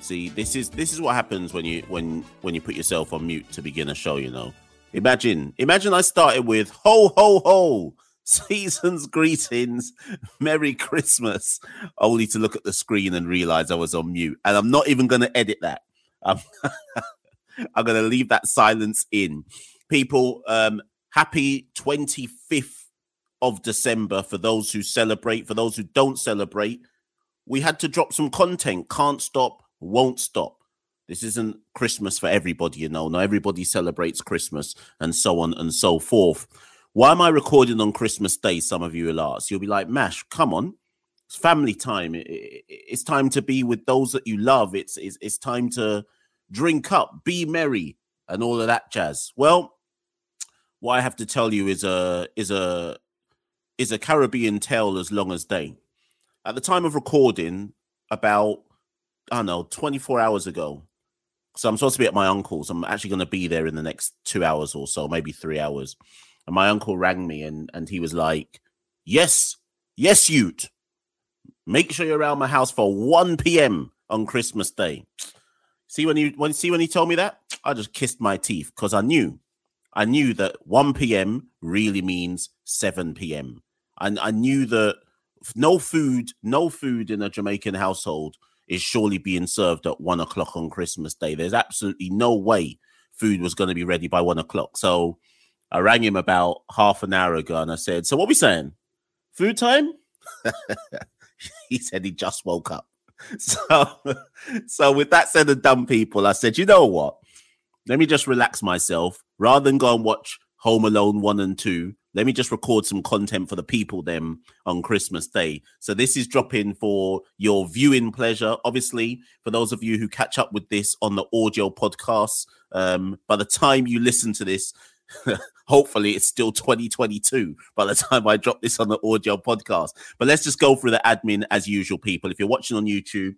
See, this is what happens when you put yourself on mute to begin a show, you know. Imagine I started with ho ho ho, season's greetings, Merry Christmas, only to look at the screen and realize I was on mute. And I'm not even gonna edit that. I'm gonna leave that silence in. People, happy 25th of December for those who celebrate, for those who don't celebrate. We had to drop some content. Can't stop. Won't stop. This isn't Christmas for everybody, you know. Not everybody celebrates Christmas and so on and so forth. Why am I recording on Christmas Day? Some of you will ask. You'll be like, Mash, come on. It's family time. It's time to be with those that you love. It's time to drink up, be merry, and all of that jazz. Well, what I have to tell you is a Caribbean tale as long as day. At the time of recording, about 24 hours ago. So I'm supposed to be at my uncle's. I'm actually going to be there in the next 2 hours or so, maybe 3 hours. And my uncle rang me and he was like, yes, Ute. Make sure you're around my house for 1 p.m. on Christmas Day. See when he told me that? I just kissed my teeth because I knew that 1 p.m. really means 7 p.m. And I knew that no food in a Jamaican household is surely being served at 1 o'clock on Christmas Day. There's absolutely no way food was going to be ready by 1 o'clock. So I rang him about half an hour ago and I said, so what are we saying? Food time? He said he just woke up. So with that said and done, people, I said, you know what? Let me just relax myself. Rather than go and watch Home Alone 1 and 2, let me just record some content for the people then on Christmas Day. So this is dropping for your viewing pleasure. Obviously, for those of you who catch up with this on the audio podcast, by the time you listen to this, hopefully it's still 2022 by the time I drop this on the audio podcast. But let's just go through the admin as usual, people. If you're watching on YouTube,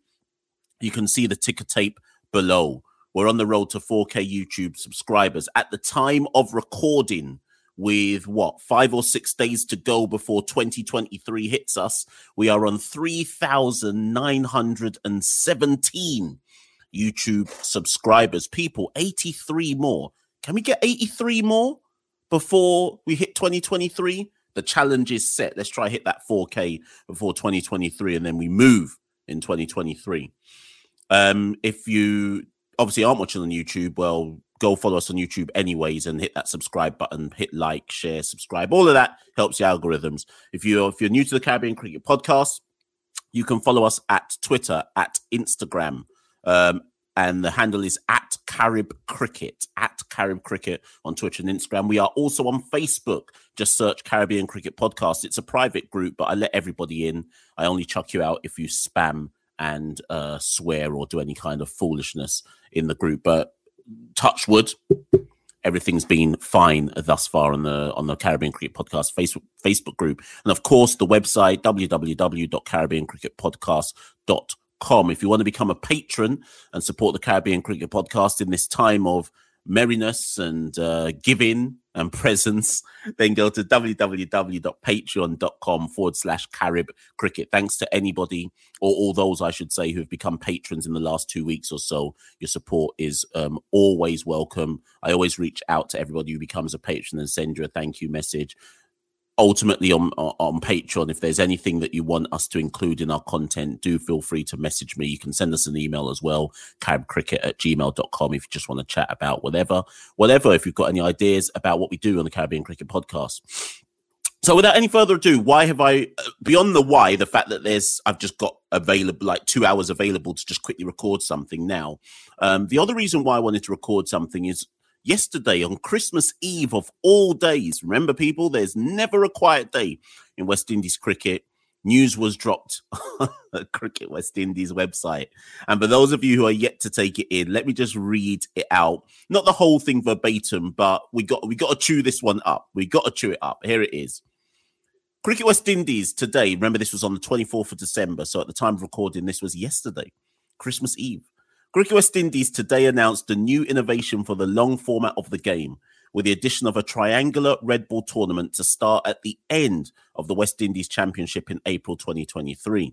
you can see the ticker tape below. We're on the road to 4K YouTube subscribers. At the time of recording, with 5 or 6 days to go before 2023 hits us, we are on 3,917 YouTube subscribers. People, 83 more. Can we get 83 more before we hit 2023? The challenge is set. Let's try hit that 4K before 2023, and then we move in 2023. If you obviously aren't watching on YouTube, well, go follow us on YouTube anyways and hit that subscribe button, hit like, share, subscribe. All of that helps the algorithms. If you're new to the Caribbean Cricket Podcast, you can follow us at Twitter, at Instagram. And the handle is at Carib Cricket on Twitter and Instagram. We are also on Facebook. Just search Caribbean Cricket Podcast. It's a private group, but I let everybody in. I only chuck you out if you spam and swear or do any kind of foolishness in the group. But touch wood, everything's been fine thus far on the Caribbean Cricket Podcast Facebook group. And of course, the website, www.caribbeancricketpodcast.com. If you want to become a patron and support the Caribbean Cricket Podcast in this time of merriness and giving and presence, then go to www.patreon.com/Carib Cricket. Thanks to anybody, or all those I should say, who have become patrons in the last 2 weeks or so. Your support is always welcome. I always reach out to everybody who becomes a patron and send you a thank you message. Ultimately, on Patreon, if there's anything that you want us to include in our content, do feel free to message me. You can send us an email as well, caribcricket@gmail.com, if you just want to chat about whatever, if you've got any ideas about what we do on the Caribbean Cricket Podcast. So without any further ado, why have I, beyond the why, the fact that I've just got available, like 2 hours available to just quickly record something now. The other reason why I wanted to record something is, yesterday, on Christmas Eve of all days, remember people, there's never a quiet day in West Indies cricket. News was dropped on the Cricket West Indies website. And for those of you who are yet to take it in, let me just read it out. Not the whole thing verbatim, but we got to chew this one up. We got to chew it up. Here it is. Cricket West Indies today, remember this was on the 24th of December, so at the time of recording, this was yesterday, Christmas Eve. Cricket West Indies today announced a new innovation for the long format of the game, with the addition of a triangular red ball tournament to start at the end of the West Indies Championship in April 2023.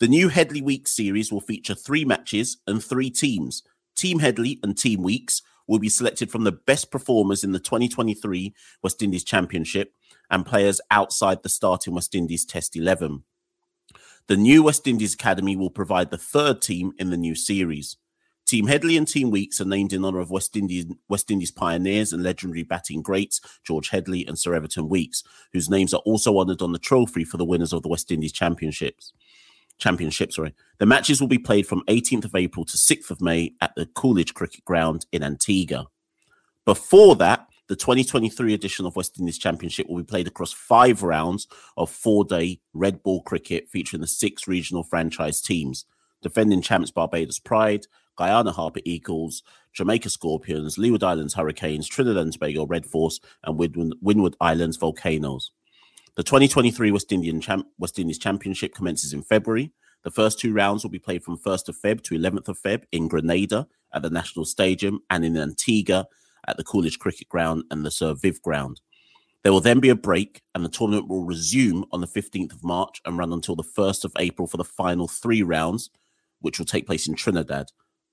The new Headley-Weekes series will feature 3 matches and 3 teams. Team Headley and Team Weekes will be selected from the best performers in the 2023 West Indies Championship and players outside the starting West Indies Test 11. The new West Indies Academy will provide the 3rd team in the new series. Team Headley and Team Weekes are named in honour of West Indies pioneers and legendary batting greats George Headley and Sir Everton Weekes, whose names are also honoured on the trophy for the winners of the West Indies Championship. The matches will be played from 18th of April to 6th of May at the Coolidge Cricket Ground in Antigua. Before that, the 2023 edition of West Indies Championship will be played across 5 rounds of 4-day red ball cricket featuring the 6 regional franchise teams, defending champs Barbados Pride, Guyana Harpy Eagles, Jamaica Scorpions, Leeward Islands Hurricanes, Trinidad and Tobago Red Force, and Windward Islands Volcanoes. The 2023 West Indies Championship commences in February. The first 2 rounds will be played from 1st of Feb to 11th of Feb in Grenada at the National Stadium and in Antigua at the Coolidge Cricket Ground and the Sir Viv Ground. There will then be a break and the tournament will resume on the 15th of March and run until the 1st of April for the final 3 rounds, which will take place in Trinidad,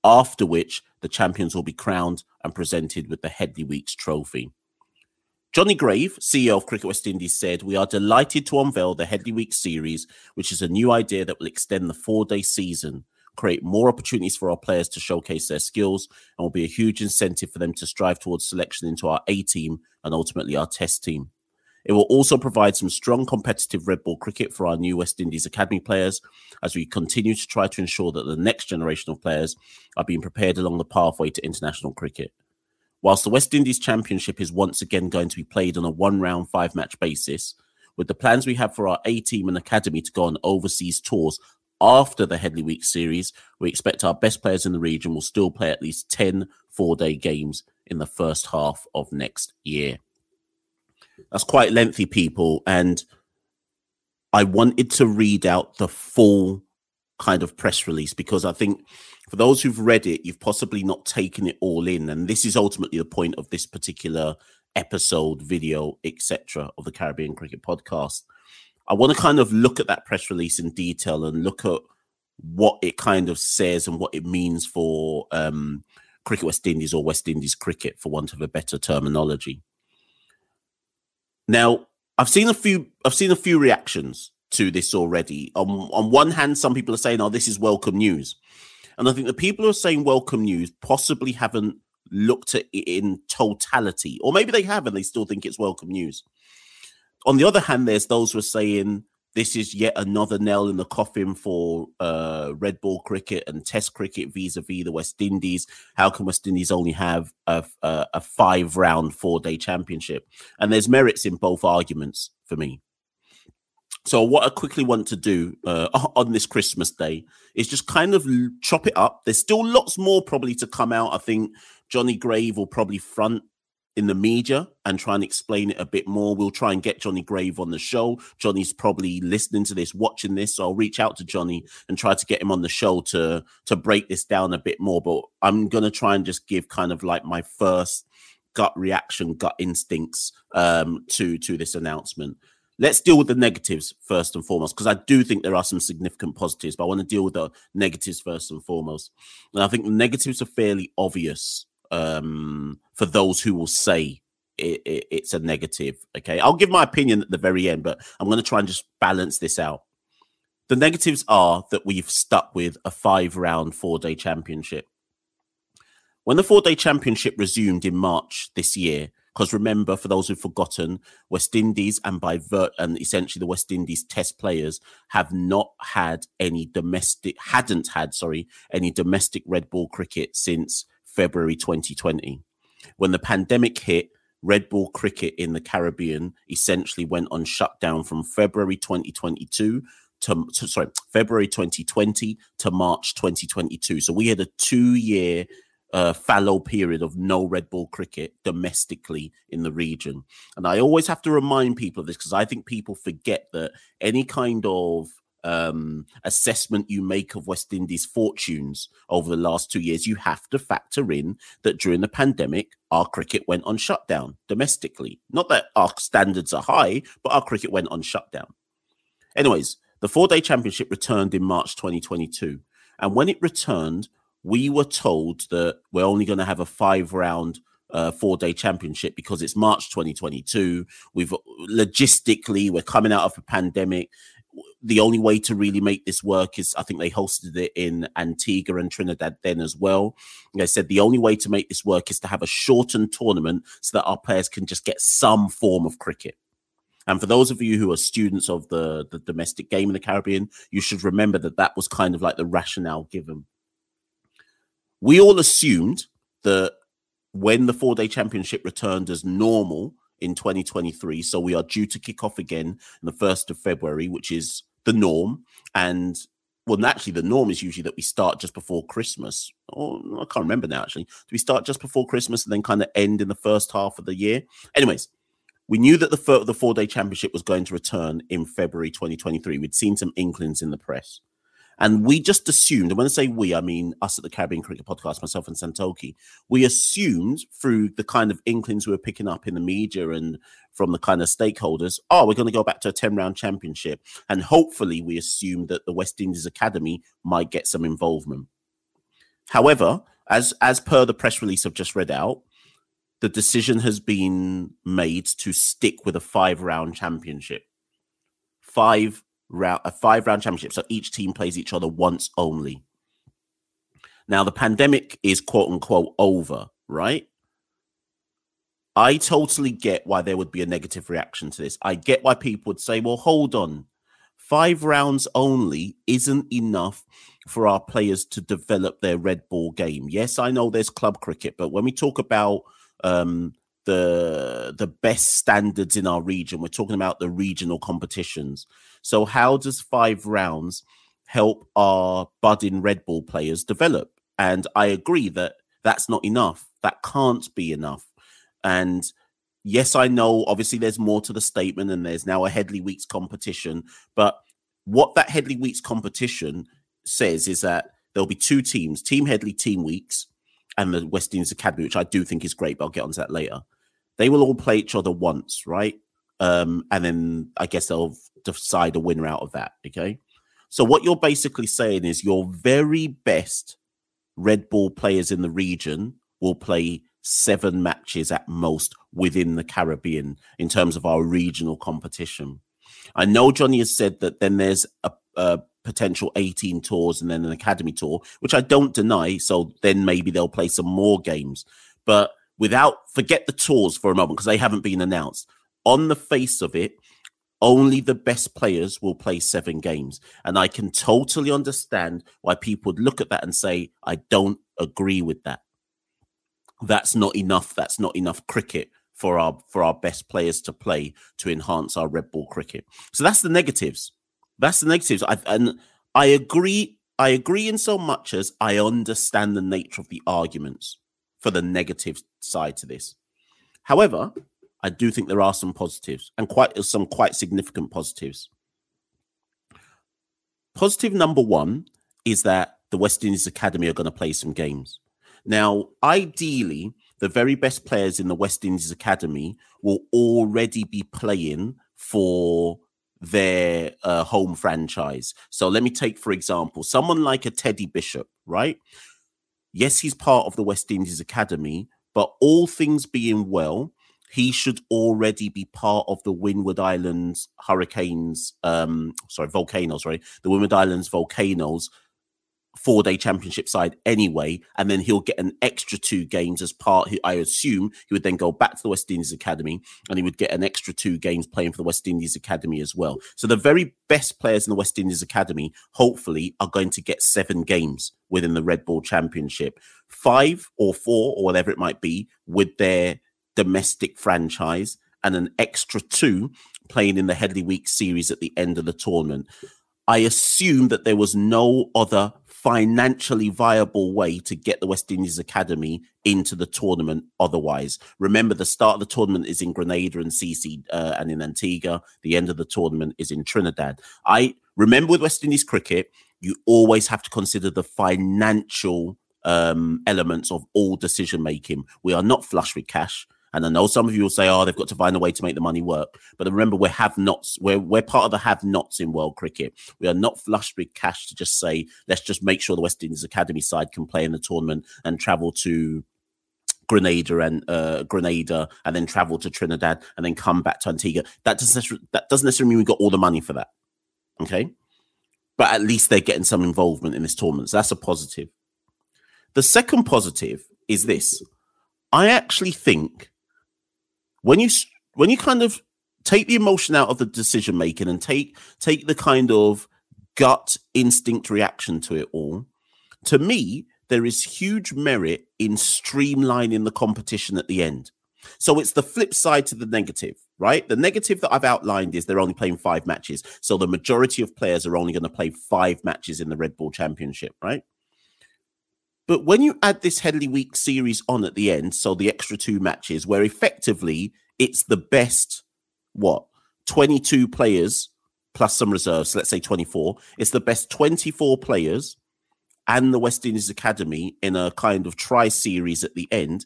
after which the champions will be crowned and presented with the Headley-Weekes trophy. Johnny Grave, CEO of Cricket West Indies, said, "We are delighted to unveil the Headley-Weekes series, which is a new idea that will extend the 4-day season, create more opportunities for our players to showcase their skills, and will be a huge incentive for them to strive towards selection into our A team and ultimately our Test team. It will also provide some strong competitive red ball cricket for our new West Indies Academy players as we continue to try to ensure that the next generation of players are being prepared along the pathway to international cricket. Whilst the West Indies Championship is once again going to be played on a 1-round, 5-match basis, with the plans we have for our A team and Academy to go on overseas tours after the Headley-Weekes series, we expect our best players in the region will still play at least 10 4-day games in the first half of next year." That's quite lengthy, people, and I wanted to read out the full kind of press release because I think for those who've read it, you've possibly not taken it all in, and this is ultimately the point of this particular episode, video, etc. of the Caribbean Cricket Podcast. I want to kind of look at that press release in detail and look at what it kind of says and what it means for Cricket West Indies, or West Indies cricket, for want of a better terminology. Now, I've seen a few reactions to this already. On one hand, some people are saying, "Oh, this is welcome news," and I think the people who are saying welcome news possibly haven't looked at it in totality, or maybe they have and they still think it's welcome news. On the other hand, there's those who are saying this is yet another nail in the coffin for red ball cricket and Test cricket vis-a-vis the West Indies. How can West Indies only have a 5-round, 4-day championship? And there's merits in both arguments for me. So what I quickly want to do on this Christmas day is just kind of chop it up. There's still lots more probably to come out. I think Johnny Grave will probably front in the media and try and explain it a bit more. We'll try and get Johnny Grave on the show. Johnny's probably listening to this, watching this. So I'll reach out to Johnny and try to get him on the show to break this down a bit more. But I'm going to try and just give kind of like my first gut reaction, gut instincts to this announcement. Let's deal with the negatives first and foremost, because I do think there are some significant positives, but I want to deal with the negatives first and foremost. And I think the negatives are fairly obvious for those who will say it's a negative. Okay, I'll give my opinion at the very end, but I'm going to try and just balance this out. The negatives are that we've stuck with a 5-round 4-day championship. When the 4-day championship resumed in March this year, because remember, for those who've forgotten, West Indies and essentially the West Indies test players hadn't had any domestic red ball cricket since February 2020. When the pandemic hit, red ball cricket in the Caribbean essentially went on shutdown from February 2020 to March 2022. So we had a 2-year fallow period of no red ball cricket domestically in the region. And I always have to remind people of this, because I think people forget that any kind of assessment you make of West Indies fortunes over the last 2 years, you have to factor in that during the pandemic, our cricket went on shutdown domestically. Not that our standards are high, but our cricket went on shutdown. Anyways, the 4-day championship returned in March 2022. And when it returned, we were told that we're only going to have a 5-round, 4-day championship because it's March 2022. We're coming out of a pandemic. The only way to really make this work is, I think they hosted it in Antigua and Trinidad then as well. They said the only way to make this work is to have a shortened tournament so that our players can just get some form of cricket. And for those of you who are students of the domestic game in the Caribbean, you should remember that was kind of like the rationale given. We all assumed that when the 4-day championship returned as normal in 2023, so we are due to kick off again on the 1st of February, which is the norm. And well, actually, the norm is usually that we start just before Christmas. Oh, I can't remember now, actually. Do we start just before Christmas and then kind of end in the first half of the year? Anyways, we knew that the 4-day championship was going to return in February 2023. We'd seen some inklings in the press. And we just assumed, and when I say we, I mean us at the Caribbean Cricket Podcast, myself and Santoki, we assumed through the kind of inklings we were picking up in the media and from the kind of stakeholders, we're going to go back to a 10-round championship. And hopefully we assumed that the West Indies Academy might get some involvement. However, as per the press release I've just read out, the decision has been made to stick with a 5-round championship. A 5-round championship, so each team plays each other once only. Now, the pandemic is quote-unquote over, right? I totally get why there would be a negative reaction to this. I get why people would say, well, hold on. 5 rounds only isn't enough for our players to develop their red ball game. Yes, I know there's club cricket, but when we talk about the best standards in our region, we're talking about the regional competitions. So how does 5 rounds help our budding red ball players develop? And I agree that that's not enough. That can't be enough. And yes, I know, obviously, there's more to the statement and there's now a Headley-Weekes competition. But what that Headley-Weekes competition says is that there'll be two teams, Team Headley, Team Weekes, and the West Indies Academy, which I do think is great, but I'll get onto that later. They will all play each other once, right? And then I guess they'll decide a winner out of that, okay? So what you're basically saying is your very best red ball players in the region will play 7 matches at most within the Caribbean in terms of our regional competition. I know Johnny has said that then there's a potential A-team tours and then an academy tour, which I don't deny. So then maybe they'll play some more games. But forget the tours for a moment, because they haven't been announced. On the face of it, only the best players will play 7 games. And I can totally understand why people would look at that and say, I don't agree with that. That's not enough. That's not enough cricket for our best players to play to enhance our red ball cricket. So that's the negatives. And I agree in so much as I understand the nature of the arguments for the negative side to this. However, I do think there are some positives and some quite significant positives. Positive number one is that the West Indies Academy are going to play some games. Now, ideally, the very best players in the West Indies Academy will already be playing for their home franchise. So let me take, for example, someone like a Teddy Bishop, right? Yes, he's part of the West Indies Academy, but all things being well, he should already be part of the Windward Islands Hurricanes, the Windward Islands Volcanoes four-day championship side anyway, and then he'll get an extra 2 games as part. I assume he would then go back to the West Indies Academy and he would get an extra 2 games playing for the West Indies Academy as well. So the very best players in the West Indies Academy, hopefully, are going to get 7 games within the Red Ball Championship, 5 or 4 or whatever it might be with their domestic franchise, and an extra 2 playing in the Headley-Weekes series at the end of the tournament. I assume that there was no other financially viable way to get the West Indies Academy into the tournament otherwise. Remember, the start of the tournament is in Grenada and CC and in Antigua. The end of the tournament is in Trinidad. I remember with West Indies cricket, you always have to consider the financial elements of all decision making. We are not flush with cash. And I know some of you will say, they've got to find a way to make the money work. But remember, we're have-nots. We're part of the have-nots in world cricket. We are not flushed with cash to just say, let's just make sure the West Indies Academy side can play in the tournament and travel to Grenada and then travel to Trinidad and then come back to Antigua. That doesn't necessarily mean we got all the money for that. Okay? But at least they're getting some involvement in this tournament. So that's a positive. The second positive is this. I actually think when you kind of take the emotion out of the decision making and take the kind of gut instinct reaction to it all, to me, there is huge merit in streamlining the competition at the end. So it's the flip side to the negative, right? The negative that I've outlined is they're only playing 5 matches. So the majority of players are only going to play 5 matches in the Red Ball Championship, right? But when you add this Headley-Weekes series on at the end, so the extra 2 matches, where effectively it's the best, 22 players plus some reserves, so let's say 24. It's the best 24 players and the West Indies Academy in a kind of tri-series at the end,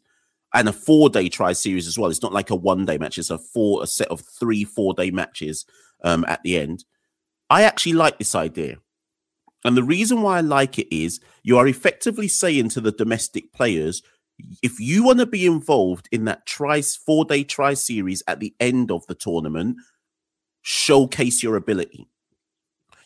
and a 4-day tri-series as well. It's not like a 1-day match. It's a set of 3 4-day matches at the end. I actually like this idea. And the reason why I like it is you are effectively saying to the domestic players, if you want to be involved in that 4-day tri-series at the end of the tournament, showcase your ability.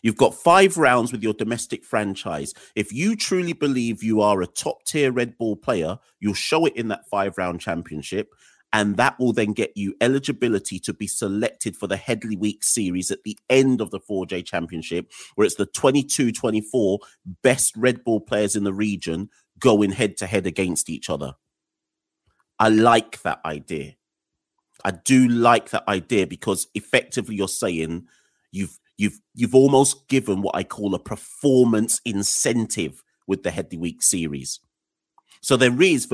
You've got 5 rounds with your domestic franchise. If you truly believe you are a top-tier red ball player, you'll show it in that 5-round championship. And that will then get you eligibility to be selected for the Headley-Weekes series at the end of the 4-day championship, where it's the 22-24 best red ball players in the region going head-to-head against each other. I like that idea. I do like that idea because effectively you're saying you've almost given what I call a performance incentive with the Headley-Weekes series. So there is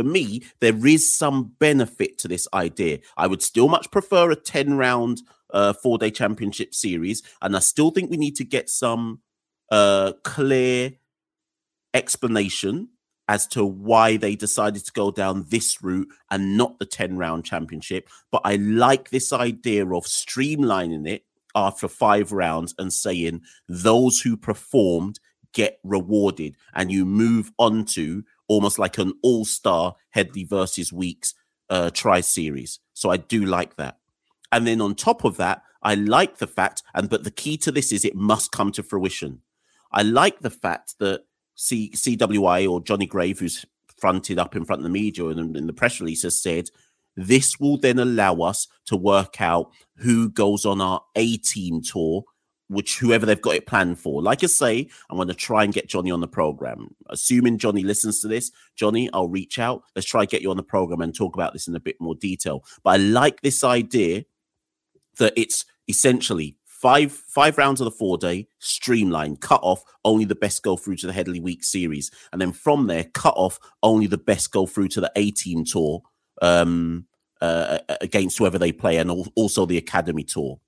some benefit to this idea. I would still much prefer a 10-round 4-day championship series. And I still think we need to get some clear explanation as to why they decided to go down this route and not the 10-round championship. But I like this idea of streamlining it after 5 rounds and saying those who performed get rewarded, and you move on to almost like an all-star Headley versus Weekes tri-series. So I do like that. And then on top of that, I like the fact, but the key to this is it must come to fruition. I like the fact that CWI or Johnny Grave, who's fronted up in front of the media and in the press release, has said, this will then allow us to work out who goes on our A-team tour, which whoever they've got it planned for. Like I say, I'm going to try and get Johnny on the program. Assuming Johnny listens to this, Johnny, I'll reach out. Let's try and get you on the program and talk about this in a bit more detail. But I like this idea that it's essentially five rounds of the 4-day, streamlined, cut off, only the best go through to the Headley-Weekes series. And then from there, cut off, only the best go through to the A-team tour against whoever they play, and also the Academy Tour.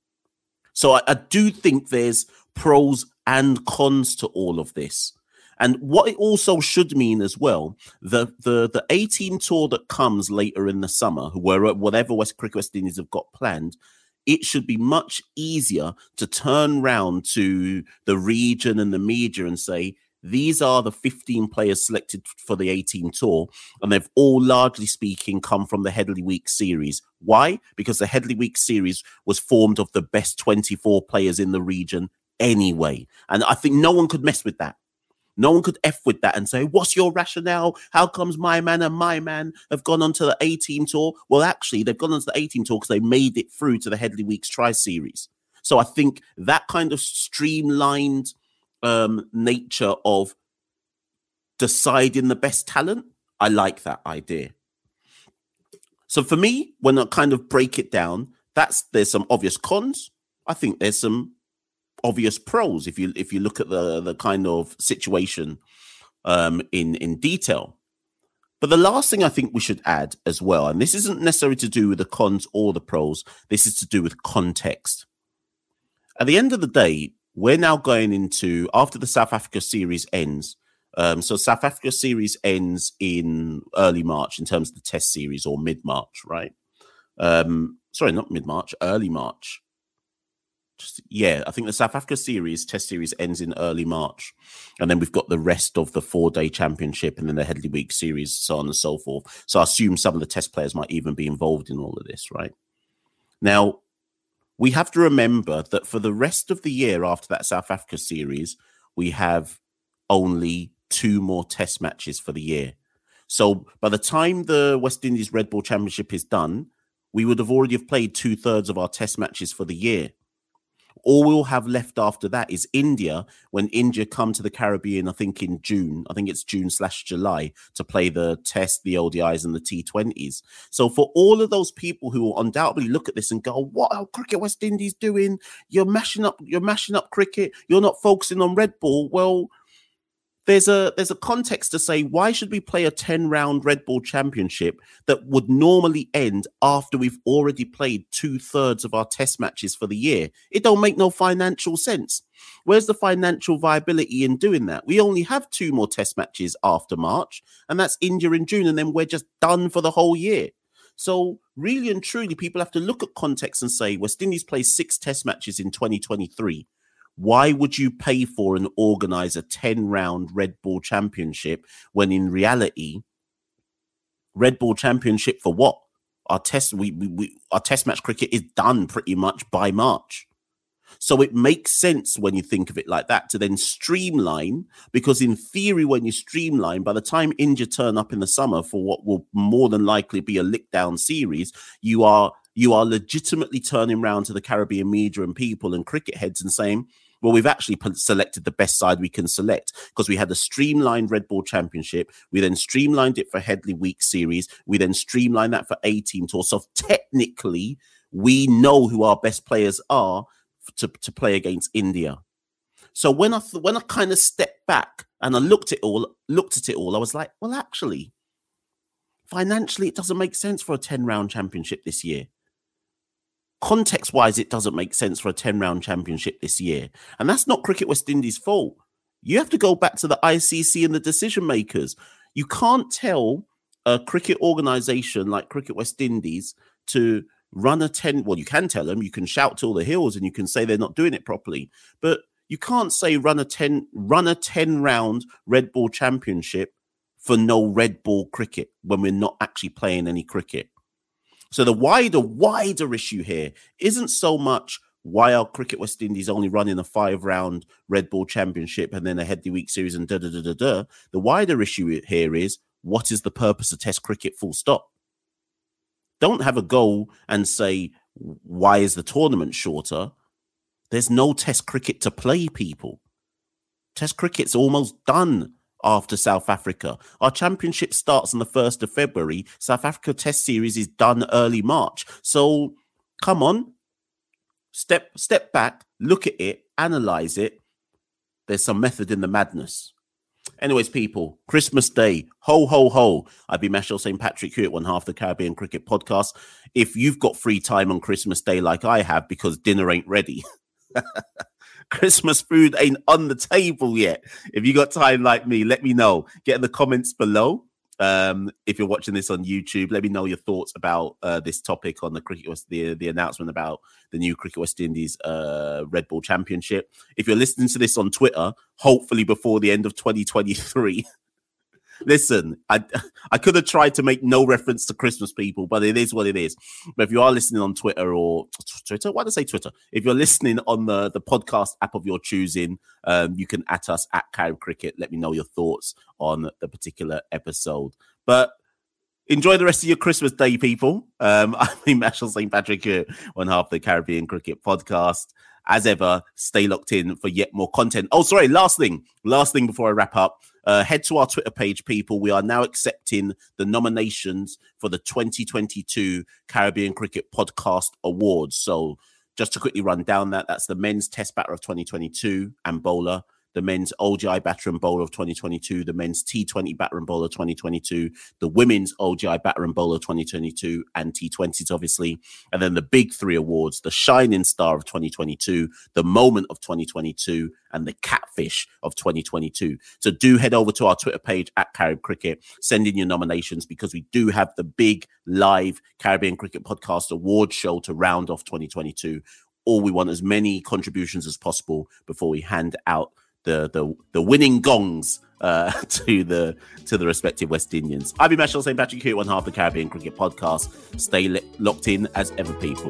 So I do think there's pros and cons to all of this. And what it also should mean as well, the A-team tour that comes later in the summer, where whatever Cricket West Indies have got planned, it should be much easier to turn round to the region and the media and say, these are the 15 players selected for the A-team tour, and they've all, largely speaking, come from the Headley-Weekes series. Why? Because the Headley-Weekes series was formed of the best 24 players in the region anyway. And I think no one could mess with that. No one could F with that and say, what's your rationale? How comes my man and my man have gone on to the A-team tour? Well, actually, they've gone on to the A-team tour because they made it through to the Headley-Weekes Tri-Series. So I think that kind of streamlined nature of deciding the best talent, I like that idea. So for me, when I kind of break it down, there's some obvious cons. I think there's some obvious pros if you look at the kind of situation in detail. But the last thing I think we should add as well, and this isn't necessarily to do with the cons or the pros, this is to do with context. At the end of the day, we're now going into, after the South Africa series ends, so South Africa series ends in early March in terms of the test series, or mid-March, right? Sorry, not mid-March, early March. I think the South Africa series, test series, ends in early March. And then we've got the rest of the 4-day championship and then the Headley-Weekes series, so on and so forth. So I assume some of the test players might even be involved in all of this, right? Now, we have to remember that for the rest of the year after that South Africa series, we have only 2 more test matches for the year. So by the time the West Indies Red Ball Championship is done, we would have already have played 2/3 of our test matches for the year. All we'll have left after that is India, when India come to the Caribbean, I think in June. I think it's June/July to play the test, the ODIs and the T20s. So for all of those people who will undoubtedly look at this and go, what are Cricket West Indies doing? You're mashing up cricket. You're not focusing on red ball. Well, there's a context to say, why should we play a 10-round red ball championship that would normally end after we've already played 2/3 of our test matches for the year? It don't make no financial sense. Where's the financial viability in doing that? We only have 2 more test matches after March, and that's India in June, and then we're just done for the whole year. So really and truly, people have to look at context and say, West Indies played 6 test matches in 2023. Why would you pay for and organise a 10-round Red Ball Championship when in reality, Red Ball Championship for what? Our test match cricket is done pretty much by March. So it makes sense when you think of it like that to then streamline, because in theory, when you streamline, by the time India turn up in the summer for what will more than likely be a lickdown series, you are legitimately turning round to the Caribbean media and people and cricket heads and saying, well, we've actually selected the best side we can select, because we had a streamlined Red Ball Championship. We then streamlined it for Headley-Weekes series. We then streamlined that for A-team tour. So technically, we know who our best players are to play against India. So when I kind of stepped back and I looked at it all, I was like, well, actually, financially, it doesn't make sense for a 10-round championship this year. Context-wise, it doesn't make sense for a 10-round championship this year. And that's not Cricket West Indies' fault. You have to go back to the ICC and the decision-makers. You can't tell a cricket organisation like Cricket West Indies to run a 10... Well, you can tell them. You can shout to all the hills and you can say they're not doing it properly. But you can't say run a 10-round Red Ball Championship for no red ball cricket when we're not actually playing any cricket. So the wider issue here isn't so much why are Cricket West Indies only running a 5-round Red Ball Championship and then a Headley-Weekes series and da-da-da-da-da. The wider issue here is, what is the purpose of test cricket, full stop? Don't have a go and say, why is the tournament shorter? There's no test cricket to play, people. Test cricket's almost done. After South Africa, our championship starts on the 1st of February. South Africa test series is done early March. So come on, step back, look at it, analyze it. There's some method in the madness. Anyways, people, Christmas Day, ho, ho, ho. I've been Marshall St. Patrick here at one half the Caribbean Cricket Podcast. If you've got free time on Christmas Day like I have because dinner ain't ready, Christmas food ain't on the table yet. If you got time like me, let me know. Get in the comments below. If you're watching this on YouTube, let me know your thoughts about this topic on the Cricket West, the announcement about the new Cricket West Indies Red Bull Championship. If you're listening to this on Twitter, hopefully before the end of 2023. Listen, I could have tried to make no reference to Christmas, people, but it is what it is. But if you are listening on Twitter or Twitter, why did I say Twitter? If you're listening on the podcast app of your choosing, you can at us at Carib Cricket. Let me know your thoughts on the particular episode. But enjoy the rest of your Christmas Day, people. I mean, Marshall St. Patrick here on half the Caribbean Cricket Podcast. As ever, stay locked in for yet more content. Oh, sorry, last thing before I wrap up. Head to our Twitter page, people. We are now accepting the nominations for the 2022 Caribbean Cricket Podcast Awards. So just to quickly run down that's the Men's Test Batter of 2022 and Bowler, the Men's ODI Batter and Bowler of 2022, the Men's T20 Batter and Bowler 2022, the Women's ODI Batter and Bowler 2022 and T20s, obviously. And then the big three awards, the Shining Star of 2022, the Moment of 2022, and the Catfish of 2022. So do head over to our Twitter page at Carib Cricket, send in your nominations because we do have the big live Caribbean Cricket Podcast Award show to round off 2022. All we want as many contributions as possible before we hand out the winning gongs to the respective West Indians. I've been Marshall St. Patrick here on half the Caribbean Cricket Podcast. Stay locked in as ever, people.